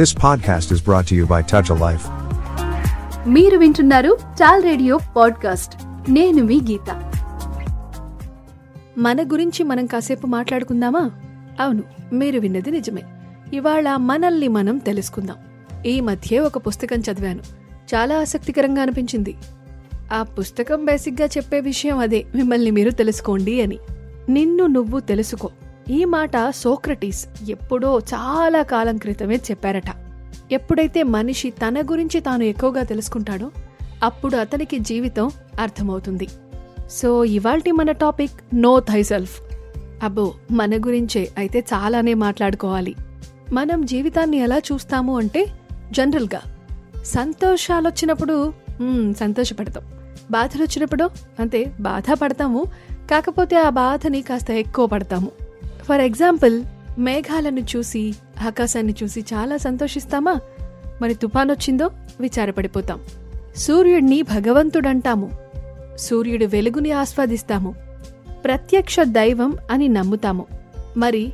This podcast is brought to you by Touch a Life. మీరు వింటున్నారు tall radio podcast. నేను మీ గీత. మన గురించి మనం కాసేపు మాట్లాడుకుందామా? అవును, మీరు విన్నది నిజమే. ఇవాళ మనల్ని మనం తెలుసుకుందాం. ఈ మధ్యే ఒక పుస్తకం చదివాను, చాలా ఆసక్తికరంగా అనిపించింది. ఆ పుస్తకం బేసిక్గా చెప్పే విషయం అదే, మిమ్మల్ని మీరు తెలుసుకోండి అని. నిన్ను నువ్వు తెలుసుకో. ఈ మాట సోక్రటీస్ ఎప్పుడో చాలా కాలం క్రితమే చెప్పారట. ఎప్పుడైతే మనిషి తన గురించి తాను ఎక్కువగా తెలుసుకుంటాడో అప్పుడు అతనికి జీవితం అర్థమవుతుంది. సో ఇవాల్టి మన టాపిక్ నో థై సెల్ఫ్. అబ్బో, మన గురించే అయితే చాలానే మాట్లాడుకోవాలి. మనం జీవితాన్ని ఎలా చూస్తాము అంటే, జనరల్గా సంతోషాలు వచ్చినప్పుడు సంతోషపడతాం, బాధలు వచ్చినప్పుడు అంతే బాధపడతాము. కాకపోతే ఆ బాధని కాస్త ఎక్కువ పడతాము. ఫర్ ఎగ్జాంపుల్, మేఘాలను చూసి ఆకాశాన్ని చూసి చాలా సంతోషిస్తామా, మరి తుఫానొచ్చిందో విచారపడిపోతాం. సూర్యుడిని భగవంతుడంటాము, సూర్యుడి వెలుగుని ఆస్వాదిస్తాము, ప్రత్యక్ష దైవం అని నమ్ముతాము. మరి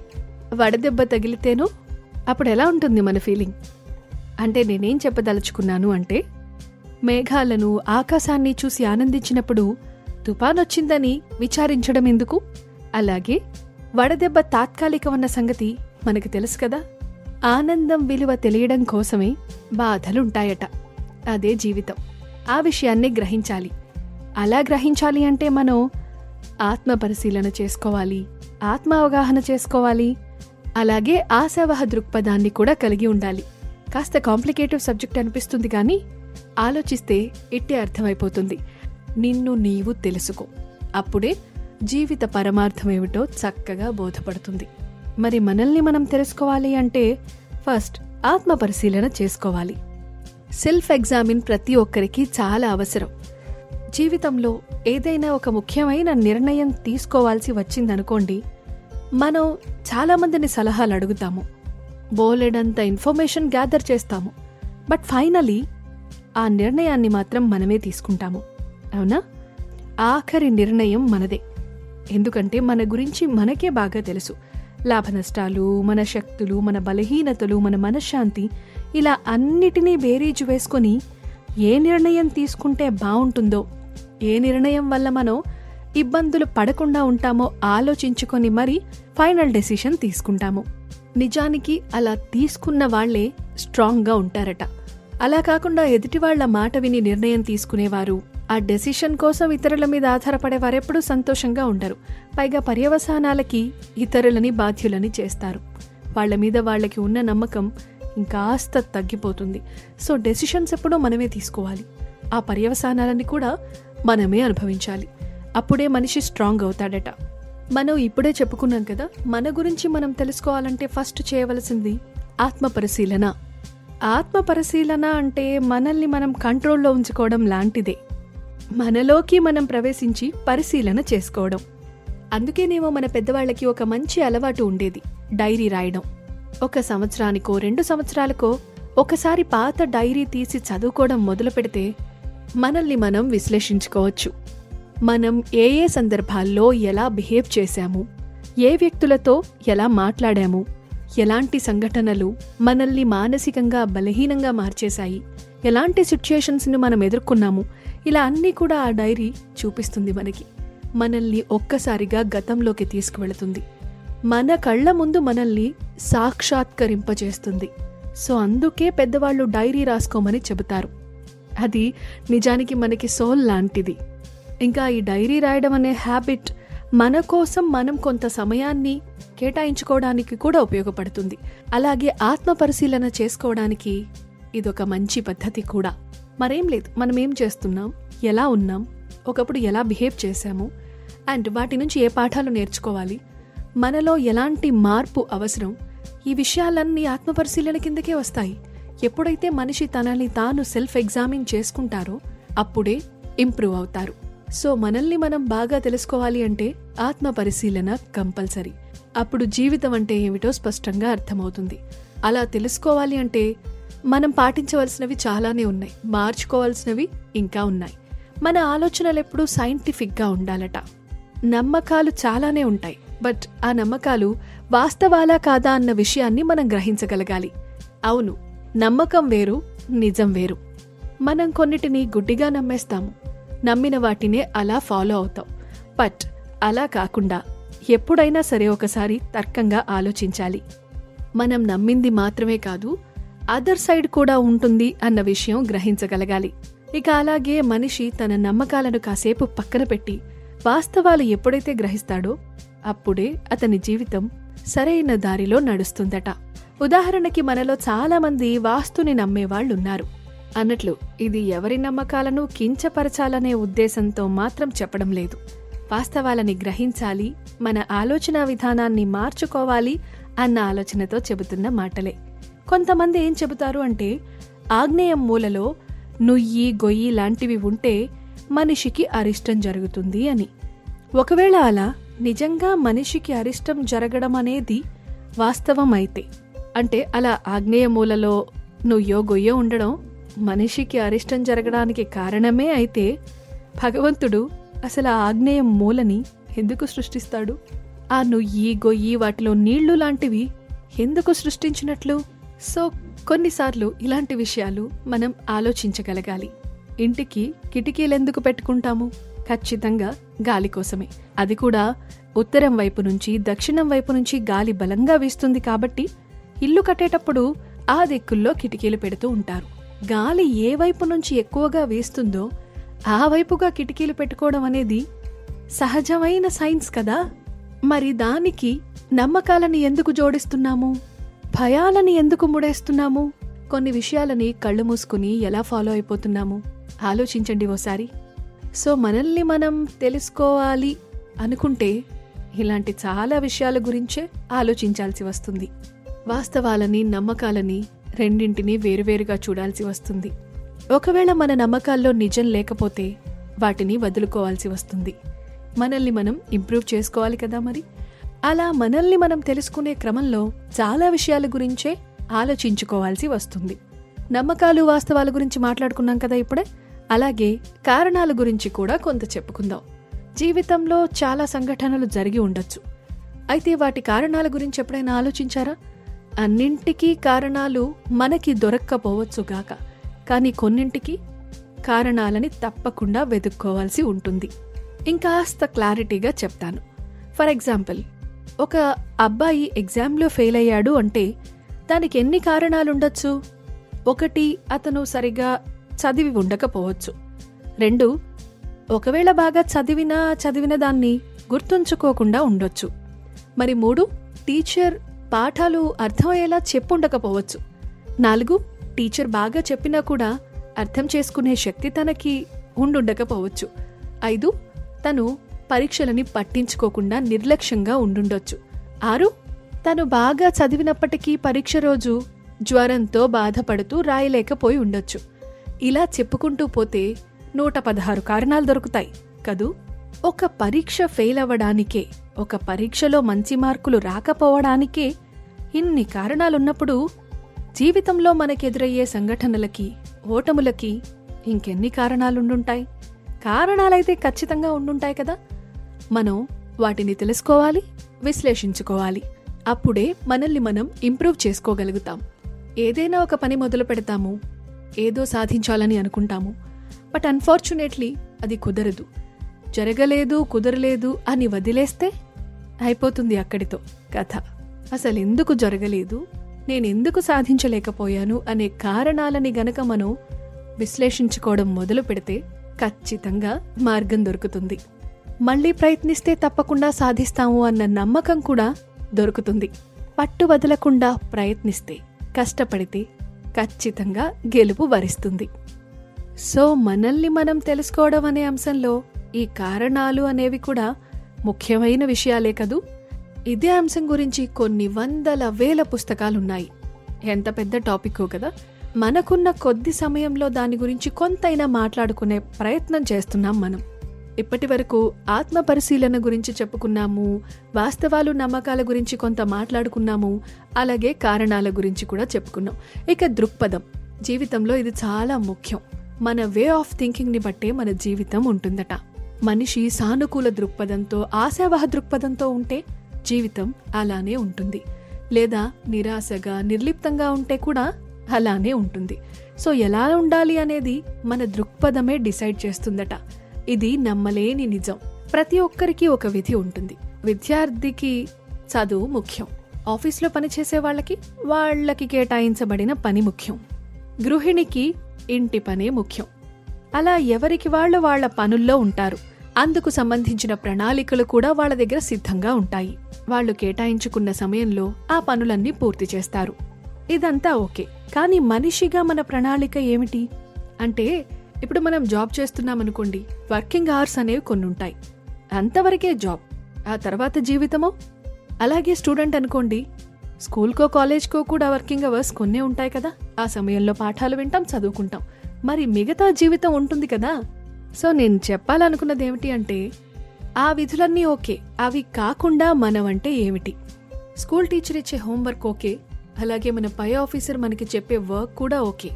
వడదెబ్బ తగిలితేనో అప్పుడు ఎలా ఉంటుంది మన ఫీలింగ్? అంటే నేనేం చెప్పదలుచుకున్నాను అంటే, మేఘాలను ఆకాశాన్ని చూసి ఆనందించినప్పుడు తుపానొచ్చిందని విచారించడం ఎందుకు? అలాగే వడదెబ్బ తాత్కాలికమన్న సంగతి మనకు తెలుసు కదా. ఆనందం విలువ తెలియడం కోసమే బాధలుంటాయట. అదే జీవితం. ఆ విషయాన్ని గ్రహించాలి. అలా గ్రహించాలి అంటే మనం ఆత్మ పరిశీలన చేసుకోవాలి, ఆత్మ అవగాహన చేసుకోవాలి. అలాగే ఆశావహ దృక్పథాన్ని కూడా కలిగి ఉండాలి. కాస్త కాంప్లికేటెడ్ సబ్జెక్ట్ అనిపిస్తుంది, కానీ ఆలోచిస్తే ఇట్టే అర్థమైపోతుంది. నిన్ను నీవు తెలుసుకో, అప్పుడే జీవిత పరమార్థమేమిటో చక్కగా బోధపడుతుంది. మరి మనల్ని మనం తెలుసుకోవాలి అంటే ఫస్ట్ ఆత్మ పరిశీలన చేసుకోవాలి. సెల్ఫ్ ఎగ్జామిన్ ప్రతి ఒక్కరికి చాలా అవసరం. జీవితంలో ఏదైనా ఒక ముఖ్యమైన నిర్ణయం తీసుకోవాల్సి వచ్చిందనుకోండి, మనం చాలామందిని సలహాలు అడుగుతాము, బోలెడంత ఇన్ఫర్మేషన్ గ్యాదర్ చేస్తాము, బట్ ఫైనలీ ఆ నిర్ణయాన్ని మాత్రం మనమే తీసుకుంటాము, అవునా? ఆఖరి నిర్ణయం మనదే. ఎందుకంటే మన గురించి మనకే బాగా తెలుసు. లాభనష్టాలు, మన శక్తులు, మన బలహీనతలు, మన మనశ్శాంతి, ఇలా అన్నిటినీ బేరీజు వేసుకొని ఏ నిర్ణయం తీసుకుంటే బాగుంటుందో, ఏ నిర్ణయం వల్ల మనం ఇబ్బందులు పడకుండా ఉంటామో ఆలోచించుకొని మరి ఫైనల్ డెసిషన్ తీసుకుంటాము. నిజానికి అలా తీసుకున్న వాళ్లే స్ట్రాంగ్గా ఉంటారట. అలా కాకుండా ఎదుటివాళ్ల మాట విని నిర్ణయం తీసుకునేవారు, ఆ డెసిషన్ కోసం ఇతరుల మీద ఆధారపడేవారెప్పుడూ సంతోషంగా ఉండరు. పైగా పర్యవసానాలకి ఇతరులని బాధ్యులని చేస్తారు. వాళ్ల మీద వాళ్లకి ఉన్న నమ్మకం ఇంకాస్త తగ్గిపోతుంది. సో డెసిషన్స్ ఎప్పుడూ మనమే తీసుకోవాలి, ఆ పర్యవసానాలని కూడా మనమే అనుభవించాలి. అప్పుడే మనిషి స్ట్రాంగ్ అవుతాడట. మనం ఇప్పుడే చెప్పుకున్నాం కదా, మన గురించి మనం తెలుసుకోవాలంటే ఫస్ట్ చేయవలసింది ఆత్మపరిశీలన. ఆత్మపరిశీలన అంటే మనల్ని మనం కంట్రోల్లో ఉంచుకోవడం లాంటిదే, మనలోకి మనం ప్రవేశించి పరిశీలన చేసుకోవడం. అందుకేనేమో మన పెద్దవాళ్ళకి ఒక మంచి అలవాటు ఉండేది, డైరీ రాయడం. 1 సంవత్సరానికో 2 సంవత్సరాలకో ఒకసారి పాత డైరీ తీసి చదువుకోవడం మొదలు పెడితే మనల్ని మనం విశ్లేషించుకోవచ్చు. మనం ఏ ఏ సందర్భాల్లో ఎలా బిహేవ్ చేశాము, ఏ వ్యక్తులతో ఎలా మాట్లాడాము, ఎలాంటి సంఘటనలు మనల్ని మానసికంగా బలహీనంగా మార్చేశాయి, ఎలాంటి సిచ్యుయేషన్స్ని మనం ఎదుర్కొన్నాము, ఇలా అన్నీ కూడా ఆ డైరీ చూపిస్తుంది మనకి. మనల్ని ఒక్కసారిగా గతంలోకి తీసుకువెళుతుంది, మన కళ్ళ ముందు మనల్ని సాక్షాత్కరింపజేస్తుంది. సో అందుకే పెద్దవాళ్ళు డైరీ రాసుకోమని చెబుతారు. అది నిజానికి మనకి సోల్ లాంటిది. ఇంకా ఈ డైరీ రాయడం అనే హ్యాబిట్ మన కోసం మనం కొంత సమయాన్ని కేటాయించుకోవడానికి కూడా ఉపయోగపడుతుంది. అలాగే ఆత్మ పరిశీలన చేసుకోవడానికి ఇదొక మంచి పద్ధతి కూడా. మరేం లేదు, మనం ఏం చేస్తున్నాం, ఎలా ఉన్నాం, ఒకప్పుడు ఎలా బిహేవ్ చేశాము, అండ్ వాటి నుంచి ఏ పాఠాలు నేర్చుకోవాలి, మనలో ఎలాంటి మార్పు అవసరం, ఈ విషయాలన్నీ ఆత్మ పరిశీలన కిందకే వస్తాయి. ఎప్పుడైతే మనిషి తనని తాను సెల్ఫ్ ఎగ్జామిన్ చేసుకుంటారో అప్పుడే ఇంప్రూవ్ అవుతారు. సో మనల్ని మనం బాగా తెలుసుకోవాలి అంటే ఆత్మ పరిశీలన కంపల్సరీ. అప్పుడు జీవితం అంటే ఏమిటో స్పష్టంగా అర్థమవుతుంది. అలా తెలుసుకోవాలి అంటే మనం పాటించవలసినవి చాలానే ఉన్నాయి, మార్చుకోవాల్సినవి ఇంకా ఉన్నాయి. మన ఆలోచనలు ఎప్పుడూ సైంటిఫిక్గా ఉండాలట. నమ్మకాలు చాలానే ఉంటాయి, బట్ ఆ నమ్మకాలు వాస్తవాలా కాదా అన్న విషయాన్ని మనం గ్రహించగలగాలి. అవును, నమ్మకం వేరు, నిజం వేరు. మనం కొన్నిటిని గుడ్డిగా నమ్మేస్తాము, నమ్మిన వాటినే అలా ఫాలో అవుతాం. బట్ అలా కాకుండా ఎప్పుడైనా సరే ఒకసారి తర్కంగా ఆలోచించాలి. మనం నమ్మింది మాత్రమే కాదు, అదర్ సైడ్ కూడా ఉంటుంది అన్న విషయం గ్రహించగలగాలి. ఇక అలాగే మనిషి తన నమ్మకాలను కాసేపు పక్కన పెట్టి వాస్తవాలు ఎప్పుడైతే గ్రహిస్తాడో అప్పుడే అతని జీవితం సరైన దారిలో నడుస్తుందట. ఉదాహరణకి మనలో చాలామంది వాస్తుని నమ్మేవాళ్లున్నారు. అన్నట్లు ఇది ఎవరి నమ్మకాలను కించపరచాలనే ఉద్దేశంతో మాత్రం చెప్పడం లేదు. వాస్తవాలని గ్రహించాలి, మన ఆలోచనా విధానాన్ని మార్చుకోవాలి అన్న ఆలోచనతో చెబుతున్న మాటలే. కొంతమంది ఏం చెబుతారు అంటే, ఆగ్నేయం మూలలో నుయ్యి గొయ్యి లాంటివి ఉంటే మనిషికి అరిష్టం జరుగుతుంది అని. ఒకవేళ అలా నిజంగా మనిషికి అరిష్టం జరగడం అనేది వాస్తవం అయితే, అంటే అలా ఆగ్నేయ మూలలో నుయ్యో గొయ్యో ఉండడం మనిషికి అరిష్టం జరగడానికి కారణమే అయితే, భగవంతుడు అసలు ఆ ఆగ్నేయ మూలని ఎందుకు సృష్టిస్తాడు? ఆ నుయ్యి గొయ్యి వాటిలో నీళ్లు లాంటివి ఎందుకు సృష్టించినట్లు? సో కొన్నిసార్లు ఇలాంటి విషయాలు మనం ఆలోచించగలగాలి. ఇంటికి కిటికీలెందుకు పెట్టుకుంటాము? ఖచ్చితంగా గాలి కోసమే. అది కూడా ఉత్తరం వైపు నుంచి దక్షిణం వైపు నుంచి గాలి బలంగా వీస్తుంది కాబట్టి ఇల్లు కట్టేటప్పుడు ఆ దిక్కుల్లో కిటికీలు పెడుతూ ఉంటారు. గాలి ఏ వైపు నుంచి ఎక్కువగా వీస్తుందో ఆ వైపుగా కిటికీలు పెట్టుకోవడం అనేది సహజమైన సైన్స్ కదా. మరి దానికి నమ్మకాలని ఎందుకు జోడిస్తున్నాము? భయాలని ఎందుకు ముడేస్తున్నాము? కొన్ని విషయాలని కళ్ళు మూసుకుని ఎలా ఫాలో అయిపోతున్నాము? ఆలోచించండి ఓసారి. సో మనల్ని మనం తెలుసుకోవాలి అనుకుంటే ఇలాంటి చాలా విషయాల గురించే ఆలోచించాల్సి వస్తుంది. వాస్తవాలని, నమ్మకాలని రెండింటినీ వేరువేరుగా చూడాల్సి వస్తుంది. ఒకవేళ మన నమ్మకాల్లో నిజం లేకపోతే వాటిని వదులుకోవాల్సి వస్తుంది. మనల్ని మనం ఇంప్రూవ్ చేసుకోవాలి కదా. మరి అలా మనల్ని మనం తెలుసుకునే క్రమంలో చాలా విషయాల గురించే ఆలోచించుకోవాల్సి వస్తుంది. నమ్మకాలు, వాస్తవాల గురించి మాట్లాడుకున్నాం కదా ఇప్పుడే. అలాగే కారణాల గురించి కూడా కొంత చెప్పుకుందాం. జీవితంలో చాలా సంఘటనలు జరిగి ఉండొచ్చు. అయితే వాటి కారణాల గురించి ఎప్పుడైనా ఆలోచించారా? అన్నింటికీ కారణాలు మనకి దొరక్కపోవచ్చుగాక, కానీ కొన్నింటికి కారణాలని తప్పకుండా వెతుక్కోవాల్సి ఉంటుంది. ఇంకాస్త క్లారిటీగా చెప్తాను. ఫర్ ఎగ్జాంపుల్, ఒక అబ్బాయి ఎగ్జామ్లో ఫెయిల్ అయ్యాడు అంటే దానికి ఎన్ని కారణాలుండొచ్చు? ఒకటి, అతను సరిగా చదివి ఉండకపోవచ్చు. రెండు, ఒకవేళ బాగా చదివిన దాన్ని గుర్తుంచుకోకుండా ఉండొచ్చు. మరి మూడు, టీచర్ పాఠాలు అర్థమయ్యేలా చెప్పుండకపోవచ్చు. నాలుగు, టీచర్ బాగా చెప్పినా కూడా అర్థం చేసుకునే శక్తి తనకి ఉండుండకపోవచ్చు. ఐదు, తను పరీక్షలని పట్టించుకోకుండా నిర్లక్ష్యంగా ఉండుండొచ్చు. ఆరు, తను బాగా చదివినప్పటికీ పరీక్ష రోజు జ్వరంతో బాధపడుతూ రాయలేకపోయి ఉండొచ్చు. ఇలా చెప్పుకుంటూ పోతే 116 కారణాలు దొరుకుతాయి కదూ. ఒక పరీక్ష ఫెయిల్ అవ్వడానికే, ఒక పరీక్షలో మంచి మార్కులు రాకపోవడానికే ఇన్ని కారణాలున్నప్పుడు జీవితంలో మనకెదురయ్యే సంఘటనలకి, ఓటములకి ఇంకెన్ని కారణాలుండుంటాయి? కారణాలైతే ఖచ్చితంగా ఉండుంటాయి కదా. మనం వాటిని తెలుసుకోవాలి, విశ్లేషించుకోవాలి. అప్పుడే మనల్ని మనం ఇంప్రూవ్ చేసుకోగలుగుతాం. ఏదైనా ఒక పని మొదలు పెడతాము, ఏదో సాధించాలని అనుకుంటాము. బట్ అన్ఫార్చునేట్లీ అది కుదరదు. కుదరలేదు అని వదిలేస్తే అయిపోతుంది అక్కడితో కథ. అసలు ఎందుకు జరగలేదు, నేనెందుకు సాధించలేకపోయాను అనే కారణాలని గనక మనం విశ్లేషించుకోవడం మొదలు పెడితే ఖచ్చితంగా మార్గం దొరుకుతుంది. మళ్ళీ ప్రయత్నిస్తే తప్పకుండా సాధిస్తాము అన్న నమ్మకం కూడా దొరుకుతుంది. పట్టు వదలకుండా ప్రయత్నిస్తే, కష్టపడితే ఖచ్చితంగా గెలుపు వరిస్తుంది. సో మనల్ని మనం తెలుసుకోవడం అనే అంశంలో ఈ కారణాలు అనేవి కూడా ముఖ్యమైన విషయాలే కదూ. ఇదే అంశం గురించి కొన్ని 100,000 పుస్తకాలున్నాయి. ఎంత పెద్ద టాపిక్ కదా. మనకున్న కొద్ది సమయంలో దాని గురించి కొంతైనా మాట్లాడుకునే ప్రయత్నం చేస్తున్నాం మనం. ఇప్పటి వరకు ఆత్మ పరిశీలన గురించి చెప్పుకున్నాము, వాస్తవాలు, నమ్మకాల గురించి కొంత మాట్లాడుకున్నాము, అలాగే కారణాల గురించి కూడా చెప్పుకున్నాం. ఇక దృక్పథం, జీవితంలో ఇది చాలా ముఖ్యం. మన వే ఆఫ్ థింకింగ్ని బట్టే మన జీవితం ఉంటుందట. మనిషి సానుకూల దృక్పథంతో, ఆశావహ దృక్పథంతో ఉంటే జీవితం అలానే ఉంటుంది. లేదా నిరాశగా, నిర్లిప్తంగా ఉంటే కూడా అలానే ఉంటుంది. సో ఎలా ఉండాలి అనేది మన దృక్పథమే డిసైడ్ చేస్తుందట. ఇది నమ్మలేని నిజం. ప్రతి ఒక్కరికి ఒక విధి ఉంటుంది. విద్యార్థికి చదువు ముఖ్యం, ఆఫీస్లో పనిచేసే వాళ్ళకి వాళ్ళకి కేటాయించబడిన పని ముఖ్యం, గృహిణికి ఇంటి పనే ముఖ్యం. అలా ఎవరికి వాళ్ళు వాళ్ళ పనుల్లో ఉంటారు. అందుకు సంబంధించిన ప్రణాళికలు కూడా వాళ్ళ దగ్గర సిద్ధంగా ఉంటాయి. వాళ్ళు కేటాయించుకున్న సమయంలో ఆ పనులన్నీ పూర్తి చేస్తారు. ఇదంతా ఓకే, కానీ మనిషిగా మన ప్రణాళిక ఏమిటి అంటే, ఇప్పుడు మనం జాబ్ చేస్తున్నామనుకోండి, వర్కింగ్ అవర్స్ అనేవి కొన్ని ఉంటాయి, అంతవరకే జాబ్, ఆ తర్వాత జీవితమో. అలాగే స్టూడెంట్ అనుకోండి, స్కూల్కో కాలేజ్కో కూడా వర్కింగ్ అవర్స్ కొన్నే ఉంటాయి కదా, ఆ సమయంలో పాఠాలు వింటాం, చదువుకుంటాం, మరి మిగతా జీవితం ఉంటుంది కదా. సో నేను చెప్పాలనుకున్నది ఏమిటి అంటే, ఆ విధులన్నీ ఓకే, అవి కాకుండా మనం అంటే ఏమిటి? స్కూల్ టీచర్ ఇచ్చే హోంవర్క్ ఓకే, అలాగే మన పై ఆఫీసర్ మనకి చెప్పే వర్క్ కూడా ఓకే.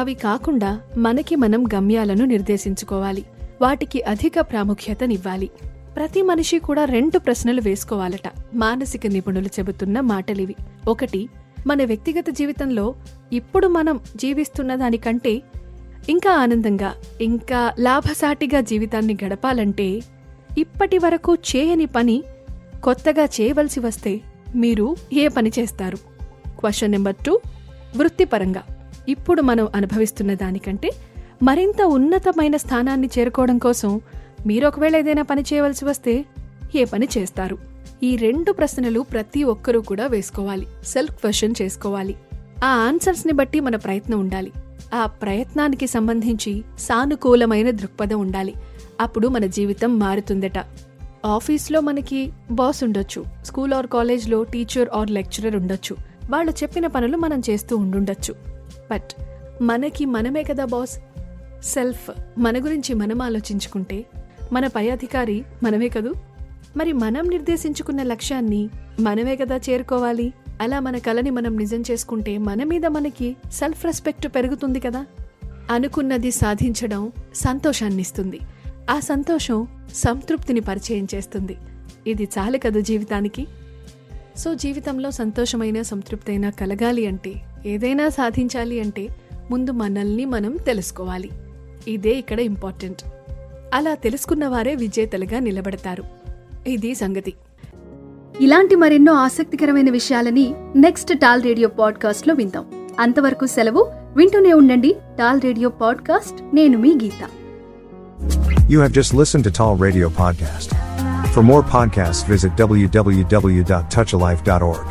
అవి కాకుండా మనకి మనం గమ్యాలను నిర్దేశించుకోవాలి, వాటికి అధిక ప్రాముఖ్యతనివ్వాలి. ప్రతి మనిషి కూడా 2 ప్రశ్నలు వేసుకోవాలట. మానసిక నిపుణులు చెబుతున్న మాటలివి. ఒకటి, మన వ్యక్తిగత జీవితంలో ఇప్పుడు మనం జీవిస్తున్న దానికంటే ఇంకా ఆనందంగా, ఇంకా లాభసాటిగా జీవితాన్ని గడపాలంటే ఇప్పటి వరకు చేయని పని కొత్తగా చేయవలసి వస్తే మీరు ఏ పని చేస్తారు? క్వశ్చన్ నెంబర్ 2, వృత్తిపరంగా ఇప్పుడు మనం అనుభవిస్తున్న దానికంటే మరింత ఉన్నతమైన స్థానాన్ని చేరుకోవడం కోసం మీరు ఒకవేళ ఏదైనా పని చేయవలసి వస్తే ఏ పని చేస్తారు? ఈ 2 ప్రశ్నలు ప్రతి ఒక్కరూ కూడా వేసుకోవాలి, సెల్ఫ్ క్వశ్చన్ చేసుకోవాలి. ఆ ఆన్సర్స్ని బట్టి మన ప్రయత్నం ఉండాలి. ఆ ప్రయత్నానికి సంబంధించి సానుకూలమైన దృక్పథం ఉండాలి. అప్పుడు మన జీవితం మారుతుందట. ఆఫీస్లో మనకి బాస్ ఉండొచ్చు, స్కూల్ ఆర్ కాలేజ్లో టీచర్ ఆర్ లెక్చరర్ ఉండొచ్చు, వాళ్ళు చెప్పిన పనులు మనం చేస్తూ ఉండుండొచ్చు. బట్ మనకి మనమే కదా బాస్. సెల్ఫ్, మన గురించి మనం ఆలోచించుకుంటే మన పై అధికారి మనమే కదూ. మరి మనం నిర్దేశించుకున్న లక్ష్యాన్ని మనమే కదా చేరుకోవాలి. అలా మన కలని మనం నిజం చేసుకుంటే మన మీద మనకి సెల్ఫ్ రెస్పెక్ట్ పెరుగుతుంది కదా. అనుకున్నది సాధించడం సంతోషాన్నిస్తుంది, ఆ సంతోషం సంతృప్తిని పరిచయం చేస్తుంది. ఇది చాలు కదా జీవితానికి. సో జీవితంలో సంతోషమైన, సంతృప్తి అయినా కలగాలి అంటే, ఏదైనా సాధించాలి అంటే ముందు మనల్ని మనం తెలుసుకోవాలి. ఇదే ఇక్కడ ఇంపార్టెంట్. అలా తెలుసుకున్నవారే విజేతలుగా నిలబడతారు. ఇది సంగతి. ఇలాంటి మరెన్నో ఆసక్తికరమైన విషయాలని నెక్స్ట్ టాల్ రేడియో పాడ్కాస్ట్ లో విందాం. అంతవరకు సెలవు. వింటూనే ఉండండి టాల్ రేడియో పాడ్కాస్ట్. నేను మీ గీత. You have just listened to Tal Radio Podcast. For more podcasts visit www.touchalife.org.